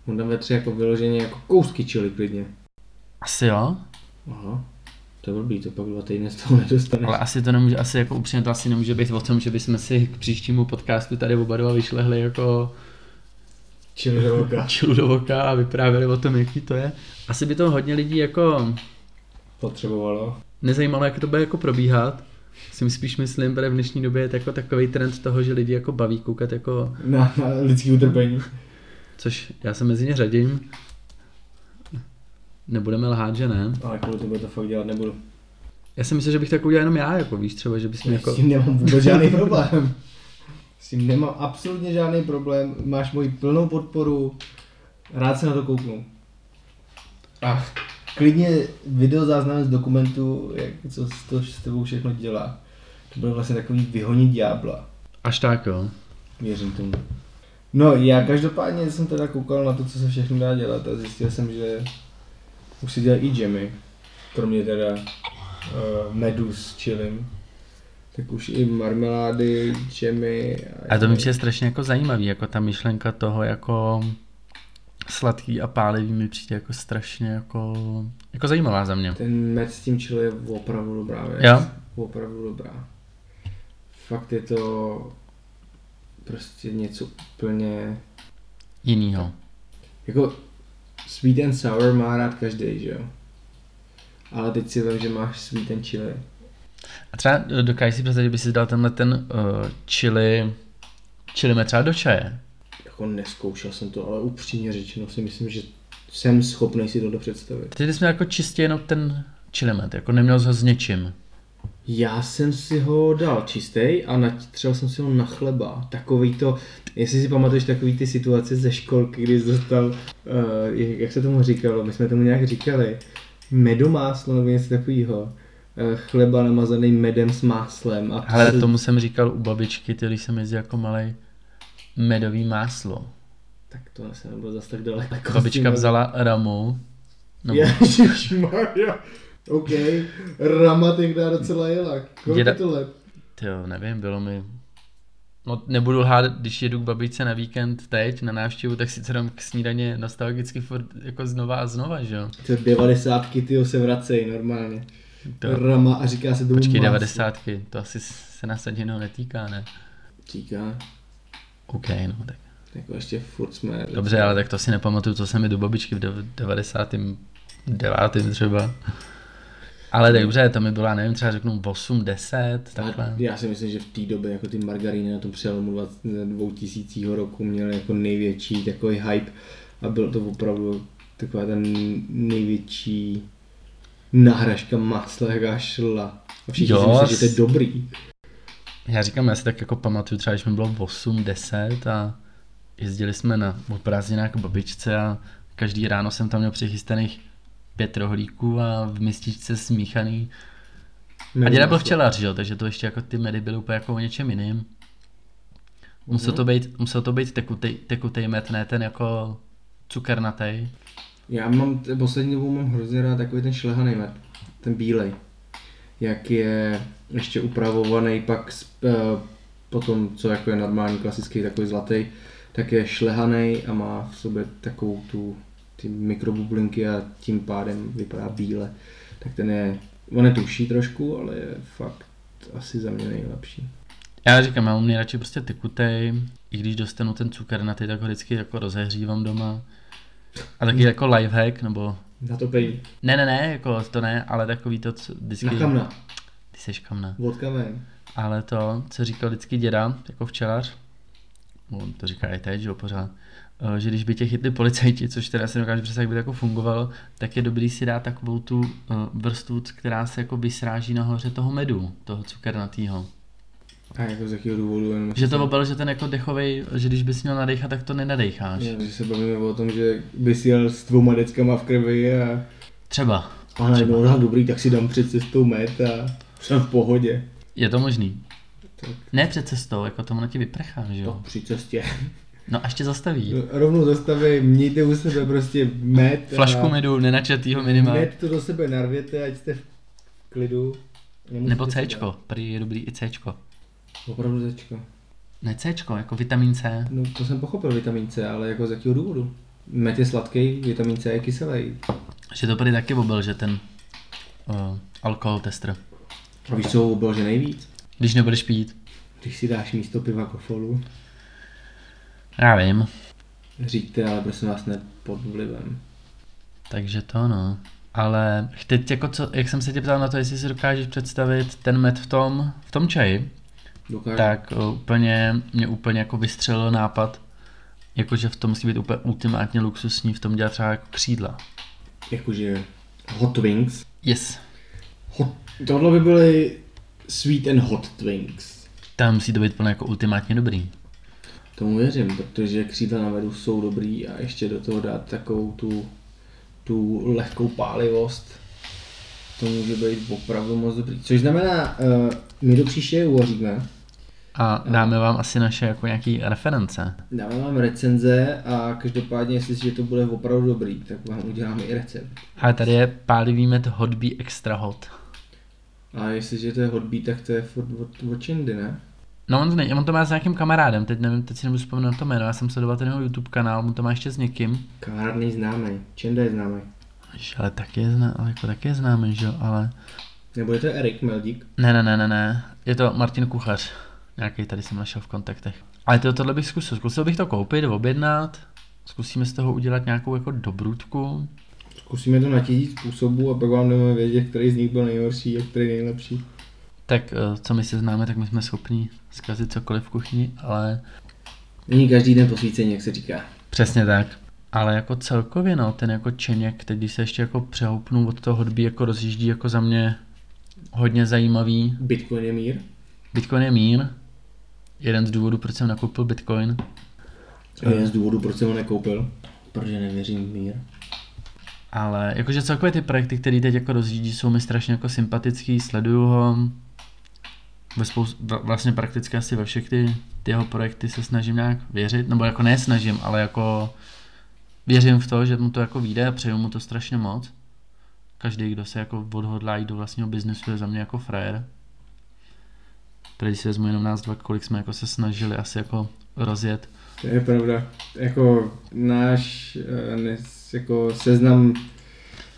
on tam vetře jako vyloženě jako kousky chili klidně. Asi jo? Aha, to je blbý, to pak dva týdny z toho nedostaneš. Ale asi to nemůže, asi jako upřímně to asi nemůže být o tom, že bychom si k příštímu podcastu tady oba dva vyšlehli jako... Chili do voka. Chili do voka a vyprávěli o tom, jaký to je. Asi by to hodně lidí jako... Potřebovalo. Nezajímalo, jak to bude jako probíhat. Si spíš myslím, že v dnešní době je to jako takový trend toho, že lidi jako baví koukat jako... Na, na lidský utrpení. Což já se mezi ně řadím. Nebudeme lhát, že ne. Ale kvůli to bude to fakt dělat nebudu. Já si myslím, že bych tak udělal jenom já, jako víš třeba, že bys mě jako... S tím nemám vůbec žádný problém. S tím nemám absolutně žádný problém. Máš moji plnou podporu. Rád se na to kouknu. Ach. Klidně videozáznam z dokumentu, jak, co to s tebou všechno dělá. To bylo vlastně takový vyhonit ďábla. Až tak jo. Věřím tomu. No já každopádně jsem teda koukal na to, co se všechno dá dělat a zjistil jsem, že už si dělají i džemy. Kromě teda uh, medu s chillim. Tak už i marmelády, džemy. A, a to mi přijde strašně jako zajímavý, jako ta myšlenka toho jako... Sladký a pálivý mi přijde jako strašně jako, jako zajímavá za mě. Ten med s tím chili je opravdu dobrá věc. Jo? Opravdu dobrá. Fakt je to prostě něco úplně jinýho. Jako sweet and sour má rád každý, že jo? Ale teď si vem, že máš sweet and chili. A třeba dokážeš si představit, že by si dal tenhle ten uh, chili, chili med třeba do čaje? Neskoušel jsem to, ale upřímně řečeno si myslím, že jsem schopný si tohle představit. Ty jsi měl jako čistě jenom ten chili med, jako neměl jsi ho s něčím. Já jsem si ho dal čistý a natřel jsem si ho na chleba. Takový to, jestli si pamatuješ takový ty situace ze školky, kdy jsi dostal, uh, jak se tomu říkalo, my jsme tomu nějak říkali, medomáslo nebo něco takovýho. Chleba namazaný medem s máslem. A to hele, se... tomu jsem říkal u babičky, ty, když jsem jezdil jako malej. Medový máslo. Tak to asi nebylo zase tak daleko. Babička vzala ramu. No. Ježišmarja. OK. Rama tehda docela jela. Kolik Děda... to let? Tyjo, nevím, bylo mi... No, nebudu lhát, když jedu k babičce na víkend teď na návštěvu, tak si dám k snídaně nostalgicky furt jako znova a znova, že jo? To devadesátky, tyjo, se vracejí normálně. To... Rama a říká se tomu máslo. Počkej, devadesátky, to asi se nás jednou netýká, ne? Týká. OK, no tak. Jako ještě furt jsme... Dobře, ale tak to si nepamatuju, co jsem mi do babičky v devadesátém devátém třeba. Ale tak dobře, to mi byla, nevím, třeba řeknu osm deset, takhle. Já si myslím, že v té době jako ty margaríny na tom přelomu dvacátého druhého tisíciletí roku měly jako největší takový hype. a byl to opravdu taková ta největší nahražka másla, jaká šla. A všichni jo, si myslí, že to je dobrý. Já říkám, já si tak jako pamatuju, třeba když mi bylo osm deset a jezdili jsme na prázdninách k babičce a každý ráno jsem tam měl přichystaných pět rohlíků a v mističce smíchaný. A děda byl včelař, že jo, takže to ještě jako ty medy byly úplně jako o něčem jiným. Musel to být, musel to být tekutej, tekutej med, ne ten jako cukarnatej. Já mám, poslední dobou mám hrozně rád takový ten šlehaný med, ten bílej. Jak je ještě upravovaný pak po tom, co jako je normální, klasický, takový zlatý, tak je šlehaný a má v sobě takovou tu, ty mikrobublinky a tím pádem vypadá bíle. Tak ten je, on je tuší trošku, ale je fakt asi za mě nejlepší. Já říkám, já mám nejradši prostě tekutej, i když dostanu ten cukarnatý, tak ho vždycky jako rozehřívám doma. A taky jako lifehack, nebo... Na to pej. Ne, ne, ne, jako to ne, ale takový to, co vždycky... Na kamna. Ty seš kamna. Od kamen. Ale to, co říkal vždycky děda, jako včelař, on to říká i teď, že jo, pořád, že když by tě chytli policajti, což teda si dokážu přesně, jak by to jako fungovalo, tak je dobrý si dát takovou tu vrstvu, která se jako vysráží nahoře toho medu, toho cukarnatýho. A jako z jakého důvodu jenom... Že to obal, že ten jako dechovej, že když bys měl nadechat, tak to nenadecháš. Já, že se bavíme o tom, že bys jel s dvouma deckama v krvi a... Třeba. A najednou no, dobrý, tak si dám před cestou met a jsem v pohodě. Je to možný. Tak. Ne před cestou, jako tomu na ti vyprchá, že jo? To při cestě. No až tě zastaví. No, rovnou zastaví, mějte u sebe prostě med. Flašku a... medu, nenačatýho minimálně. Med to do sebe narvěte, ať jste v klidu. Nemusíte. Nebo Cčko, prý je dobrý i Cčko. Opravdu Cčko. Ne Cčko, jako vitamin C. No to jsem pochopil, vitamin C, ale jako z jakého důvodu? Med je sladký, vitamin C je kyselý. Že to prý taky obil, že ten uh, alkohol tester. A víš co obil, že nejvíc? Když nebudeš pít. Když si dáš místo piva kofolu. Já vím. Říkte, ale prosím vás, ne pod vlivem. Takže to no. Ale teď jako co, jak jsem se tě ptal na to, jestli si dokážeš představit ten med v tom, v tom čaji, dokážu. Tak úplně, mě úplně jako vystřelil nápad, jakože v tom musí být úplně ultimátně luxusní, v tom dělat třeba jako křídla. Jakože hot wings? Yes. Hot, tohle by byly sweet and hot wings. Tam musí to být plně jako ultimátně dobrý. Tomu věřím, protože křídla na vedu jsou dobrý a ještě do toho dát takovou tu, tu lehkou pálivost. To může být opravdu moc dobrý. Což znamená, uh, my do příště uvaříme. A dáme vám asi naše jako nějaký reference. Dáme vám recenze a každopádně, jestli to bude opravdu dobrý, tak vám uděláme i recept. Ale tady je pálivý med hot bee extra hot. A jestliže to je hot bee, tak to je furt od, od Čindy, ne? No on to ne, on to má s nějakým kamarádem, teď nevím, teď si nebudu vzpomenout to jméno, já jsem sledoval ten jeho YouTube kanál, on to má ještě s někým. Kamarád není známý, Činda je známý. Ale taky je známý, jako taky je známý, že jo, ale... Nebo je to Erik Meldík? Ne, ne, ne, ne, ne, je to Martin Kuchař. Nějaký tady jsem našel v kontaktech. Ale to, tohle bych zkusil. Zkusil bych to koupit, objednat. Zkusíme z toho udělat nějakou jako dobrutku. Zkusíme to na tisíc způsobů a pak vám dáme vědět, který z nich byl nejhorší a který nejlepší. Tak co my si známe, tak my jsme schopni zkazit cokoliv v kuchyni, ale... Není každý den posvícení, jak se říká. Přesně tak. Ale jako celkově no, ten jako čeněk, teď když se ještě jako přehoupnu od toho hodby, jako rozjíždí jako za mě hodně zajímavý. Bitcoin je mír. Bitcoin je mír. Jeden z důvodů, proč jsem nakoupil Bitcoin. A jeden z důvodů, proč jsem ho nekoupil. Protože nevěřím v mír. Ale jakože celkově ty projekty, které teď jako rozjíždí, jsou mi strašně jako sympatický, sleduju ho. Ve spoustu, vlastně prakticky asi ve všech ty, ty jeho projekty se snažím nějak věřit, nebo jako ne snažím, ale jako věřím v to, že mu to jako vyjde a přeju mu to strašně moc. Každý, kdo se jako odhodlá jít do vlastního biznesu, je za mě jako frajer. Protože si vezmu jenom nás dva, kolik jsme jako se snažili asi jako rozjet. To je pravda. Jako náš jako seznam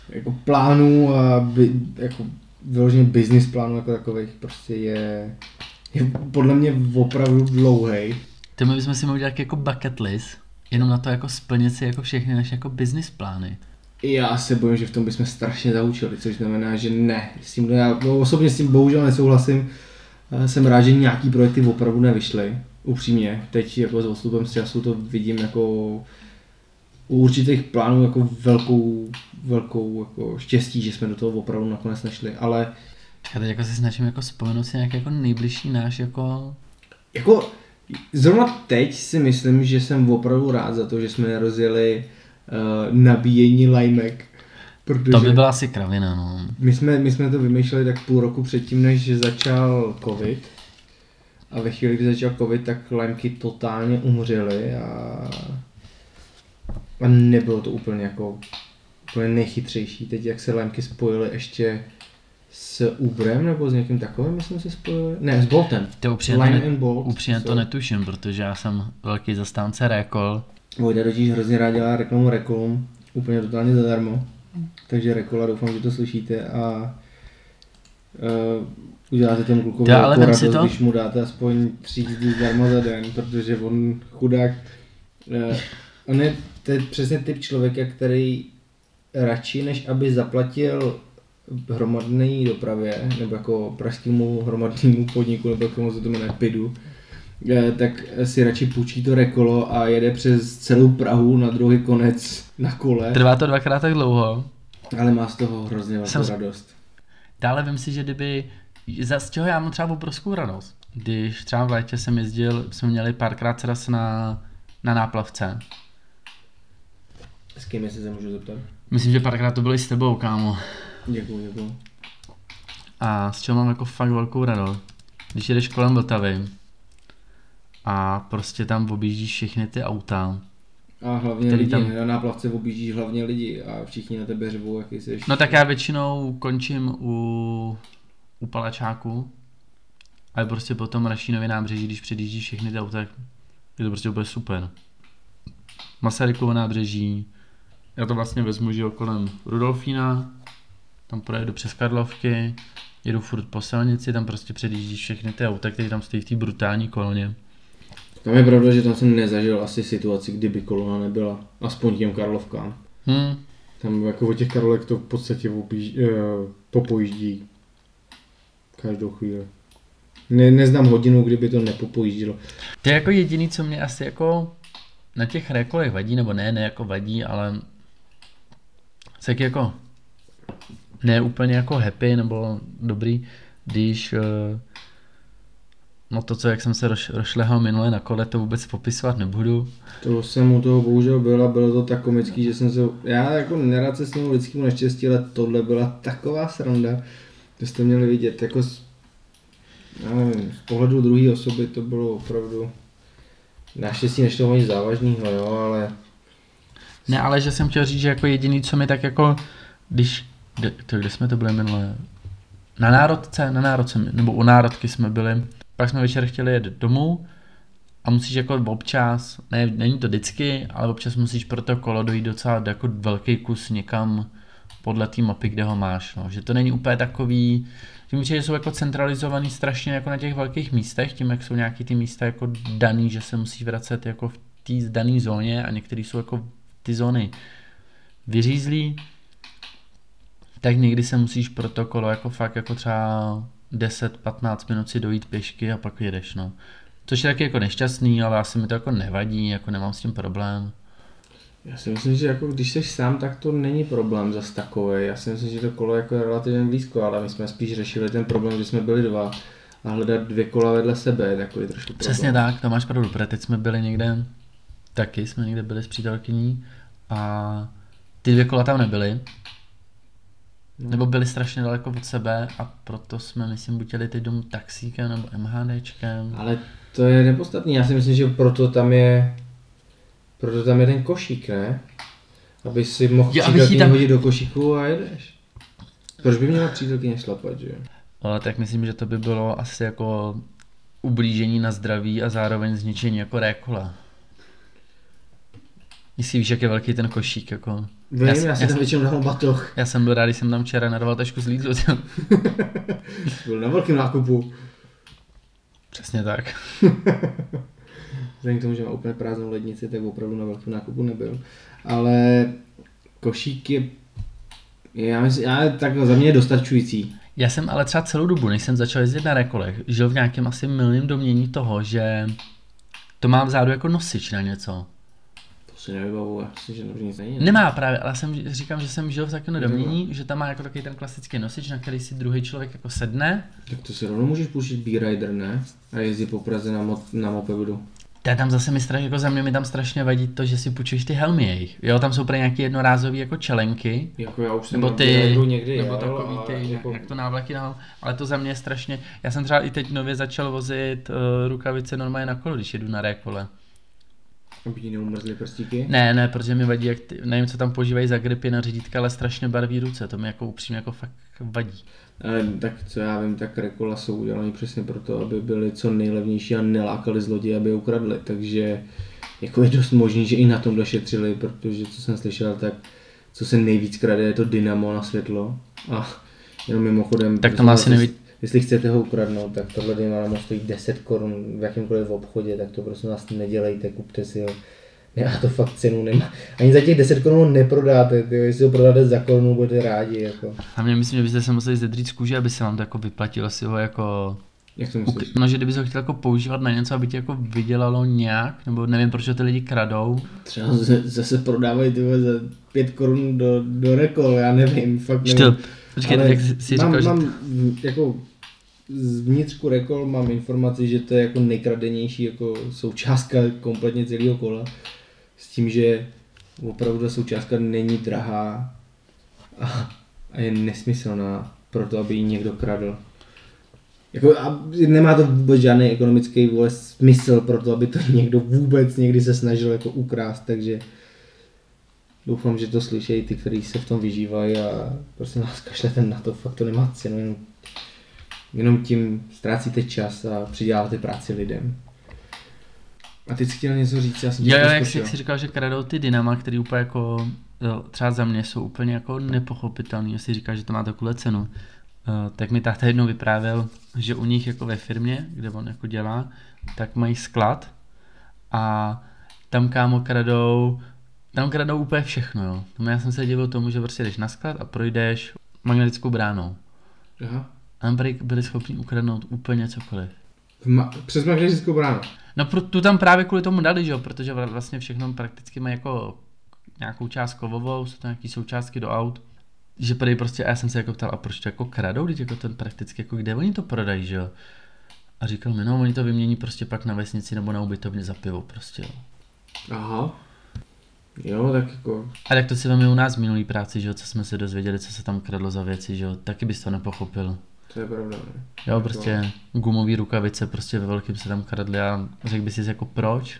jako plánů a by, jako vyloženě business plánů jako takových prostě je, je podle mě opravdu dlouhej. To my bychom si mohli udělat jako bucket list, jenom na to jako splnit si jako všechny naše jako business plány. Já se bojím, že v tom bychom strašně zaučili, což znamená, že ne. S tím, já osobně s tím bohužel nesouhlasím. Jsem rád, že nějaký projekty opravdu nevyšly, upřímně. Teď jako s odstupem z času to vidím jako u určitých plánů jako velkou, velkou jako štěstí, že jsme do toho opravdu nakonec nešli, ale... Já teď jako se snažím jako spojenout si nějaký jako nejbližší náš jako... Jako zrovna teď si myslím, že jsem opravdu rád za to, že jsme nerozjeli uh, nabíjení lajmek. Protože to by byla asi kravina, no. My jsme, my jsme to vymýšleli tak půl roku předtím, než začal covid. A ve chvíli, kdy začal covid, tak lajmky totálně umřely a... a nebylo to úplně jako úplně nejchytřejší. Teď jak se lajmky spojily ještě s Uberem nebo s někým takovým, myslím se spojili? Ne, s Boltem. Lime ne- and Bolt. Upřímně to netuším, protože já jsem velký zastánce Rekol. Vojda totiž hrozně rád dělá reklamu Rekolům, úplně totálně zadarmo. Takže Rekola, doufám, že to slyšíte a uh, uděláte tomu klukovi velkou radost, to? Když mu dáte aspoň tři jízdy zdarma za den, protože on chudák, uh, on je to je přesně typ člověka, který radši, než aby zaplatil hromadné dopravě, nebo jako pražskému hromadnému podniku, nebo jako se to jmenuje Pidu, tak si radši půjčí to Rekolo a jede přes celou Prahu na druhý konec na kole. Trvá to dvakrát tak dlouho. Ale má z toho hrozně velkou radost. Dále vím si, že kdyby, z čeho já mám třeba obrovskou radost. Když třeba v létě jsem jezdil, jsme měli párkrát sraz na, na náplavce. S kým, jestli se můžu zeptat? Myslím, že párkrát to bylo i s tebou, kámo. Děkuju, děkuju. A z čeho mám jako fakt velkou radost. Když jedeš kolem Vltavy a prostě tam objíždíš všechny ty auta. A hlavně lidi, tam... na náplavce objíždíš hlavně lidi a všichni na tebe řvou, jaký jsi. No tak já většinou končím u, u Palačáku, ale prostě potom Rašínově nábřeží, když předjíždíš všechny ty auta, je to prostě úplně super. Masarykovo nábřeží, já to vlastně vezmu, že kolem Rudolfína, tam projedu přes Karlovky, jedu furt po silnici, tam prostě předjíždíš všechny ty auta, které tam stojí v té brutální koloně. Tam je pravda, že tam jsem nezažil asi situaci, kdyby kolona nebyla, aspoň těm Karlovkám. Hmm. Tam jako od těch Karolek to v podstatě objíž, eh, popojíždí každou chvíli. Ne, neznám hodinu, kdyby to nepopojíždilo. To je jako jediný, co mě asi jako na těch Rekolech vadí, nebo ne, ne jako vadí, ale se jako ne úplně jako happy nebo dobrý, když... Eh, No to, co jak jsem se roš, rošlehal minule na kole, to vůbec popisovat nebudu. To jsem u toho bohužel byl a bylo to tak komický, že jsem se... Já jako nerad se s ním lidskému neštěstí, ale tohle byla taková sranda, to jste měli vidět. Jako z, já nevím, z pohledu druhé osoby to bylo opravdu... Naštěstí nešlo nic závažného, jo, ale... Ne, ale že jsem chtěl říct, že jako jediný, co mi tak jako... Když... Kde, to, kde jsme to byli minule? Na národce? Na národce, nebo u národky jsme byli. Pak jsme večer chtěli jet domů a musíš jako občas, ne, není to vždycky, ale občas musíš pro to kolo dojít docela jako velký kus někam podle té mapy, kde ho máš, no. Že to není úplně takový, tím, že jsou jako centralizovaný strašně jako na těch velkých místech, tím jak jsou nějaký ty místa jako daný, že se musí vracet jako v té dané zóně a některý jsou jako ty zóny vyřízlý, tak někdy se musíš pro to kolo jako fakt jako třeba deset patnáct minut si dojít pěšky a pak jedeš, no. Což je taky jako nešťastný, ale asi mi to jako nevadí, jako nemám s tím problém. Já si myslím, že jako když jsi sám, tak to není problém zas takovej. Já si myslím, že to kolo jako je relativně blízko, ale my jsme spíš řešili ten problém, že jsme byli dva a hledat dvě kola vedle sebe je takový trošku problém. Přesně tak, to máš pravdu, protože teď jsme byli někde, taky jsme někde byli s přítelkyní a ty dvě kola tam nebyly. No. Nebo byli strašně daleko od sebe a proto jsme, myslím, butěli teď domů taxíkem nebo MHDčkem. Ale to je nepodstatný, já si myslím, že proto tam je, proto tam je ten košík, ne? Aby si mohl přítelkyni tam... hodit do košíku a jedeš. Proč by měla přítelkyně šlapat, že jo? Ale tak myslím, že to by bylo asi jako ublížení na zdraví a zároveň zničení jako rékola. Jestli víš, jak je velký ten košík, jako... Vím, já, já jsem tam většinou dal batoh. Já jsem byl rád, když jsem tam včera narval tašku z Lidlu. Byl na velkém nákupu. Přesně tak. Vzhledem k tomu, že má úplně prázdnou lednici, tak opravdu na velkém nákupu nebyl. Ale košík je... Já myslím, já, tak za mě je dostačující. Já jsem ale třeba celou dobu, než jsem začal jezdit na rekolech, žil v nějakém asi mylném domnění toho, že to mám vzadu jako nosič na něco. si nevybavuje, asi, že nic není. Ne? Nemá právě, ale jsem, říkám, že jsem žil v takovém domění, že tam má jako takový ten klasický nosič, na který si druhý člověk jako sedne. Tak to si rovnou můžeš půjčit B-Rider, ne? A jezdí po Praze na, mo- na mopedu. To tam zase mi strašně, jako za mě mi tam strašně vadí to, že si půjčíš ty helmy jejich. Jo, tam jsou pro nějaký jednorázový jako čelenky. Jako já už jsem nebo ty, někdy, nebo takový ty, ale jako jak to návleky na, ale to za mě je strašně, já jsem třeba i teď nově začal vozit uh, rukavice normálně na kolo, když jedu na rékole. Aby ti neumrzly prstíky? Ne, ne, protože mi vadí, jak ty, nevím, co tam používají za gripy na řídítka, ale strašně barví ruce, to mi jako upřímně jako fakt vadí. Ale tak co já vím, tak rekola jsou udělané přesně proto, aby byly co nejlevnější a nelákali zloději, aby je ukradli, takže jako je dost možný, že i na tom došetřili, protože co jsem slyšel, tak co se nejvíc krade je to dynamo na světlo a jenom mimochodem, tak to má asi neví... jestli chcete ho ukradnout, tak tohle dynamo stojí deset korun v jakémkoliv obchodě, tak to prostě nás nedělejte, kupte si ho. Já to fakt cenu nemá. Ani za těch deset korun neprodáte, tyjo. Jestli ho prodáte za korunu, budete rádi. Jako. A mě myslím, že byste se museli zdedřít z kůže, aby se vám to jako vyplatilo si ho jako... Jak to myslíš? No, že kdyby ho chtěl jako používat na něco, aby tě jako vydělalo nějak, nebo nevím, proč ty lidi kradou. Třeba zase prodávají tyhle za pět korun do, do rekol, já nevím, fakt nevím. Štyl. Počkej, ale jak jsi říkal, mám, že... Mám jako... Zvnitřku rekol mám informaci, že to je jako nejkradenější jako součástka kompletně celého kola. S tím, že opravdu ta součástka není drahá a, a je nesmyslná pro to, aby ji někdo kradl. Jako, a nemá to vůbec žádný ekonomický vůle, smysl pro to, aby to někdo vůbec někdy se snažil jako ukrást, takže doufám, že to slyšejí ty, kteří se v tom vyžívají a prostě nás kašlete na to, fakt to nemá cenu, jenom, jenom tím ztrácíte čas a přiděláte práci lidem. A ty jsi chtěl něco říct, já jsem jo, jak jsi, jak jsi říkal, že kradou ty dynama, který úplně jako, třeba za mě jsou úplně jako nepochopitelný, jestli říkáš, že to má takovou cenu. Uh, tak mi táta jednou vyprávěl, že u nich jako ve firmě, kde on jako dělá, tak mají sklad a tam kámo kradou, tam kradou úplně všechno, jo. Já jsem se divil tomu, že prostě jdeš na sklad a projdeš magnetickou bránou. Aha. A tam byli schopni ukradnout úplně cokoliv. Ma- přes magnetickou bránu? No pro, tu tam právě kvůli tomu dali, že jo, protože vlastně všechno prakticky mají jako nějakou část kovovou, jsou to nějaký součástky do aut, že prý prostě, a já jsem se jako ptal, a proč to jako kradou, když jako ten prakticky, jako kde oni to prodají, že jo. A říkal mi, no oni to vymění prostě pak na vesnici nebo na ubytovně za pivo prostě, jo. Aha. Jo, tak jako... A tak to si vemí u nás v minulý práci, že jo, co jsme se dozvěděli, co se tam kradlo za věci, že jo, taky bys to nepochopil. To je pravda, ne? Jo, prostě gumový rukavice, prostě ve velkým se tam kradly a řekl bys jsi jako proč?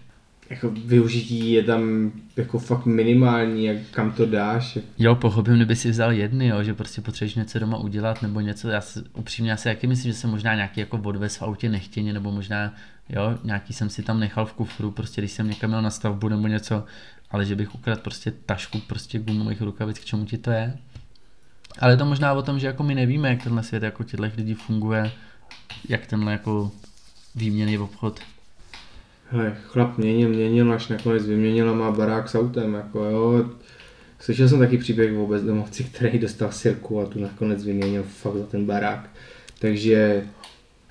Jako využití je tam jako fakt minimální, jak kam to dáš. Jo, pochopím, kdyby si vzal jedny, jo, že prostě potřebuješ něco doma udělat nebo něco, já si, upřímně asi jaký myslím, že jsem možná nějaký jako odvez v autě nechtěně, nebo možná, jo, nějaký jsem si tam nechal v kufru, prostě když jsem někam měl na stavbu nebo něco, ale že bych ukradl prostě tašku, prostě gumových rukavic, k čemu ti to je? Ale je to možná o tom, že jako my nevíme, jak tenhle svět jako těchto lidí funguje, jak tenhle jako výměnný obchod. Hele, chlap měnil, měnil, až nakonec vyměnila má barák s autem, jako jo. Slyšel jsem taky příběh o bezdomovci, který dostal sirku a tu nakonec vyměnil fakt za ten barák, takže...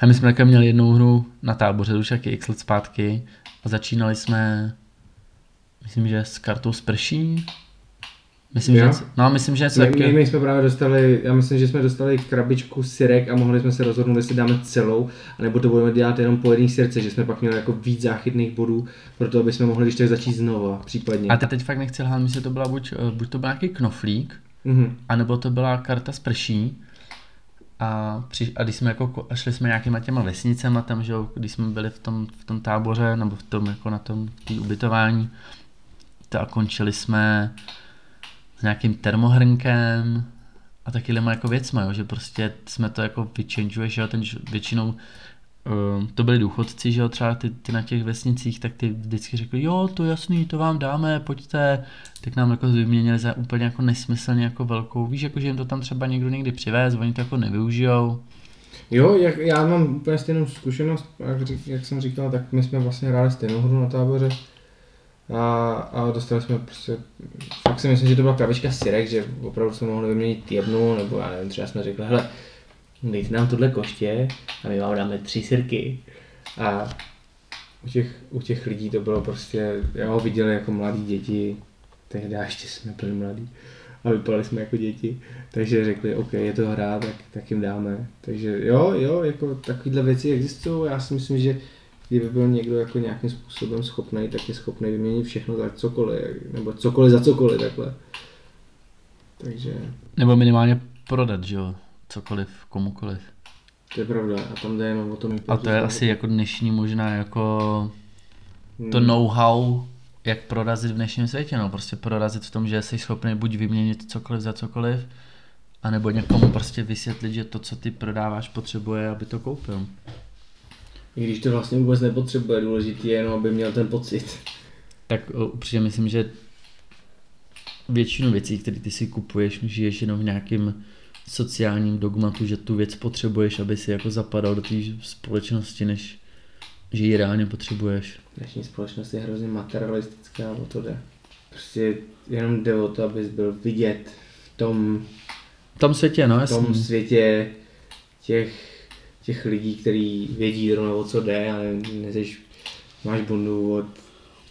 A my jsme také měli jednou hru na táboře, už taky x let zpátky a začínali jsme, myslím, že s kartou sprší. Myslím, že něco, no, myslím, že něco my, taky... my jsme právě dostali, já myslím, že jsme dostali krabičku sirek a mohli jsme se rozhodnout, jestli dáme celou, anebo to budeme dělat jenom po jedné sirce, že jsme pak měli jako víc záchytných bodů, proto aby jsme mohli když tak začít znova, případně. A teď fakt nechci lhát, myslím, že to byla buď, buď to byl nějaký knoflík, mm-hmm. anebo to byla karta s prší. A, při, a když jsme jako, a šli jsme nějakýma těma vesnicema tam, že když jsme byli v tom, v tom táboře, nebo v tom jako na tom ubytování, to a končili jsme s nějakým termohrnkem a takýhle jako věcma, jo, že prostě jsme to jako vyčenčuješ, jo, ten většinou uh, to byli důchodci, že jo, třeba ty, ty na těch vesnicích, tak ty vždycky řekli, jo, to jasný, to vám dáme, pojďte, tak nám jako vyměnili za úplně jako nesmyslně jako velkou, víš, jako že jim to tam třeba někdo někdy přivez, oni to jako nevyužijou. Jo, jak, já mám úplně stejnou zkušenost, jak, jak jsem říkal, tak my jsme vlastně hráli stejnou hru na táboře. A, a dostali jsme prostě, fakt si myslím, že to byla krabička sirek, že opravdu jsme mohli vyměnit jednu, nebo já nevím, třeba jsme řekli, hele, dejte nám tohle koště a my vám dáme tři sirky. A u těch, u těch lidí to bylo prostě, já ho viděl jako mladí děti, tehdy ještě jsme byli mladí a vypadali jsme jako děti, takže řekli, OK, je to hra, tak, tak jim dáme. Takže jo, jo, jako takovýhle věci existují, já si myslím, že kdyby byl někdo jako nějakým způsobem schopný, tak je schopný vyměnit všechno za cokoliv, nebo cokoliv za cokoliv, takhle. Takže... Nebo minimálně prodat, že jo, cokoliv, komukoliv. To je pravda, a tam jde jenom o tom... A to je asi to... jako dnešní možná jako to hmm. know-how, jak prorazit v dnešním světě, no, prostě prorazit v tom, že jsi schopný buď vyměnit cokoliv za cokoliv, anebo někomu prostě vysvětlit, že to, co ty prodáváš, potřebuje, aby to koupil. I když to vlastně vůbec nepotřebuje, důležitý je jenom, aby měl ten pocit. Tak upřímně myslím, že většinu věcí, které ty si kupuješ, žiješ jenom v nějakým sociálním dogmatu, že tu věc potřebuješ, aby si jako zapadal do té společnosti, než že ji reálně potřebuješ. Dnešní společnost je hrozně materialistická, o to jde. Prostě jenom jde o to, abys byl vidět v tom, v tom světě, no, v tom jasný. světě těch těch lidí, kteří vědí zrovna, o co jde, ale nežeš, máš bundu od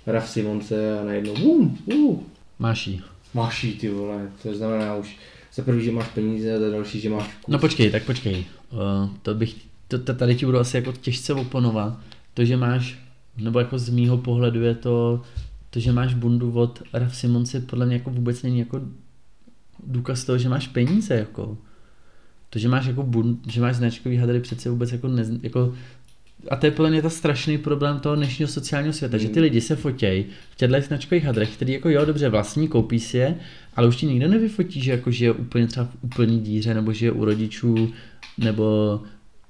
Raf Simonce a najednou bum, bum. Máš jí. Máš jí, ty vole, to znamená už za první, že máš peníze a za další, že máš kus. No počkej, tak počkej, uh, to bych, to, tady ti budu asi jako těžce oponovat, to, že máš, nebo jako z mýho pohledu je to, to, že máš bundu od Raf Simonce podle mě jako vůbec není jako důkaz toho, že máš peníze, jako. To, že máš, jako bund, že máš značkový hadry přece vůbec jako, nez, jako... A to je podle mě ta strašný problém toho dnešního sociálního světa, mm. že ty lidi se fotějí v těchto značkových hadrech, který jako jo, dobře vlastní, koupí si je, ale už ti nikdo nevyfotí, že jako žije úplně třeba v úplný díře, nebo žije u rodičů, nebo...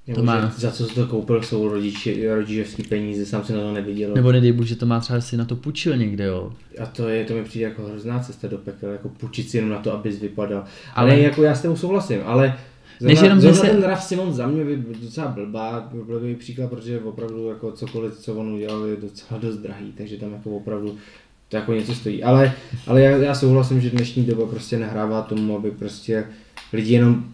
nebo to má... za co jsi to koupil, jsou rodiči, rodičovský peníze, sám si na to neviděl. Nebo nedej bůh, že to má třeba si na to půjčil někde, jo. A to je, to mi přijde jako hrozná cesta do pekel, jako půjčit si jenom na to, abys vypadal. Ale, ale jako já s tebou souhlasím, ale... Zrovna, zrovna ten Raf Simon za mě byl docela blbá, blbý příklad, protože opravdu jako cokoliv, co on udělal, je docela dost drahý, takže tam jako opravdu to jako něco stojí. Ale, ale já, já souhlasím, že dnešní doba prostě nahrává tomu, aby prostě lidi jenom,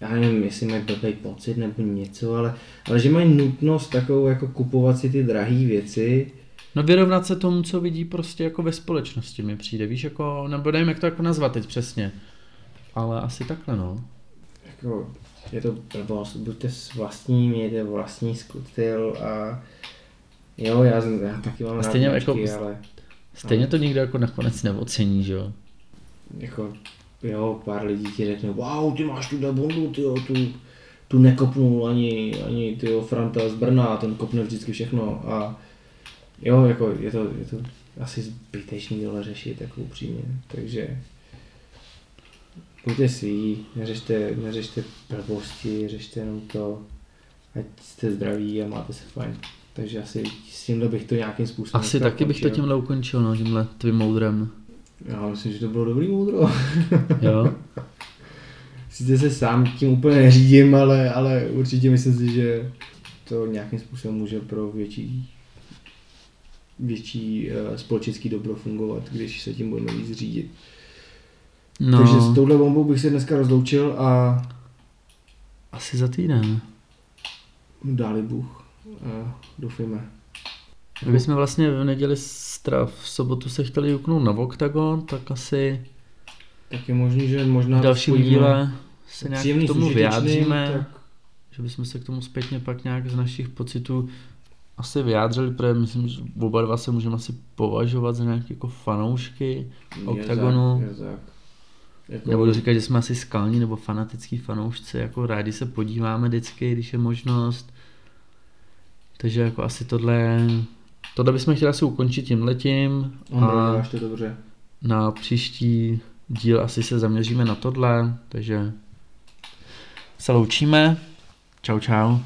já nevím, jestli mají blbý pocit nebo něco, ale, ale že mají nutnost takovou jako kupovat si ty drahé věci. No vyrovnat se tomu, co vidí prostě jako ve společnosti mi přijde, víš, jako, nebo nevím, jak to jako nazvat teď přesně, ale asi takhle, no. Jako, je to blbost, buďte vlastní, mějte vlastní styl a jo, já, já taky mám stejně rád jako, díky, ale... Stejně ale... to nikdo jako nakonec neocení, že jo? Jako, jo, pár lidí ti řekne, wow, ty máš tuhle bundu, tyjo, tu, tu nekopnul ani, ani tyjo, Franta z Brna, ten kopne vždycky všechno a jo, jako, je to, je to asi zbytečný tohle řešit, jako upřímně, takže... Buďte svý, neřešte, neřešte blbosti, řešte jenom to, ať jste zdraví a máte se fajn. Takže asi s tímhle bych to nějakým způsobem... Asi taky končil. Bych to tímhle ukončil, no, tímhle tvým moudrem. Já myslím, že to bylo dobrý moudro. Jo. Sice se sám tím úplně neřídím, ale, ale určitě myslím si, že to nějakým způsobem může pro větší, větší uh, společenský dobro fungovat, když se tím budeme víc řídit. No. Takže s touhle bombou bych se dneska rozloučil a... Asi za týden. Dáli Bůh. A doufujeme. My jsme vlastně v neděli strav, v sobotu se chtěli juknout na Oktagon, tak asi... Tak je možný, že možná... V dalším díle se nějak k tomu vyjádříme. Tak... Že bychom se k tomu zpětně pak nějak z našich pocitů asi vyjádřili, protože myslím, že oba dva se můžeme asi považovat za nějaké jako fanoušky Oktagonu. Jako... Nebudu říkat, že jsme asi skalní nebo fanatický fanoušci, jako rádi se podíváme vždycky, když je možnost. Takže jako asi tohle, tohle bychom chtěli asi ukončit tímhletím. A máš to dobře. Na příští díl asi se zaměříme na tohle, takže se loučíme. Čau čau.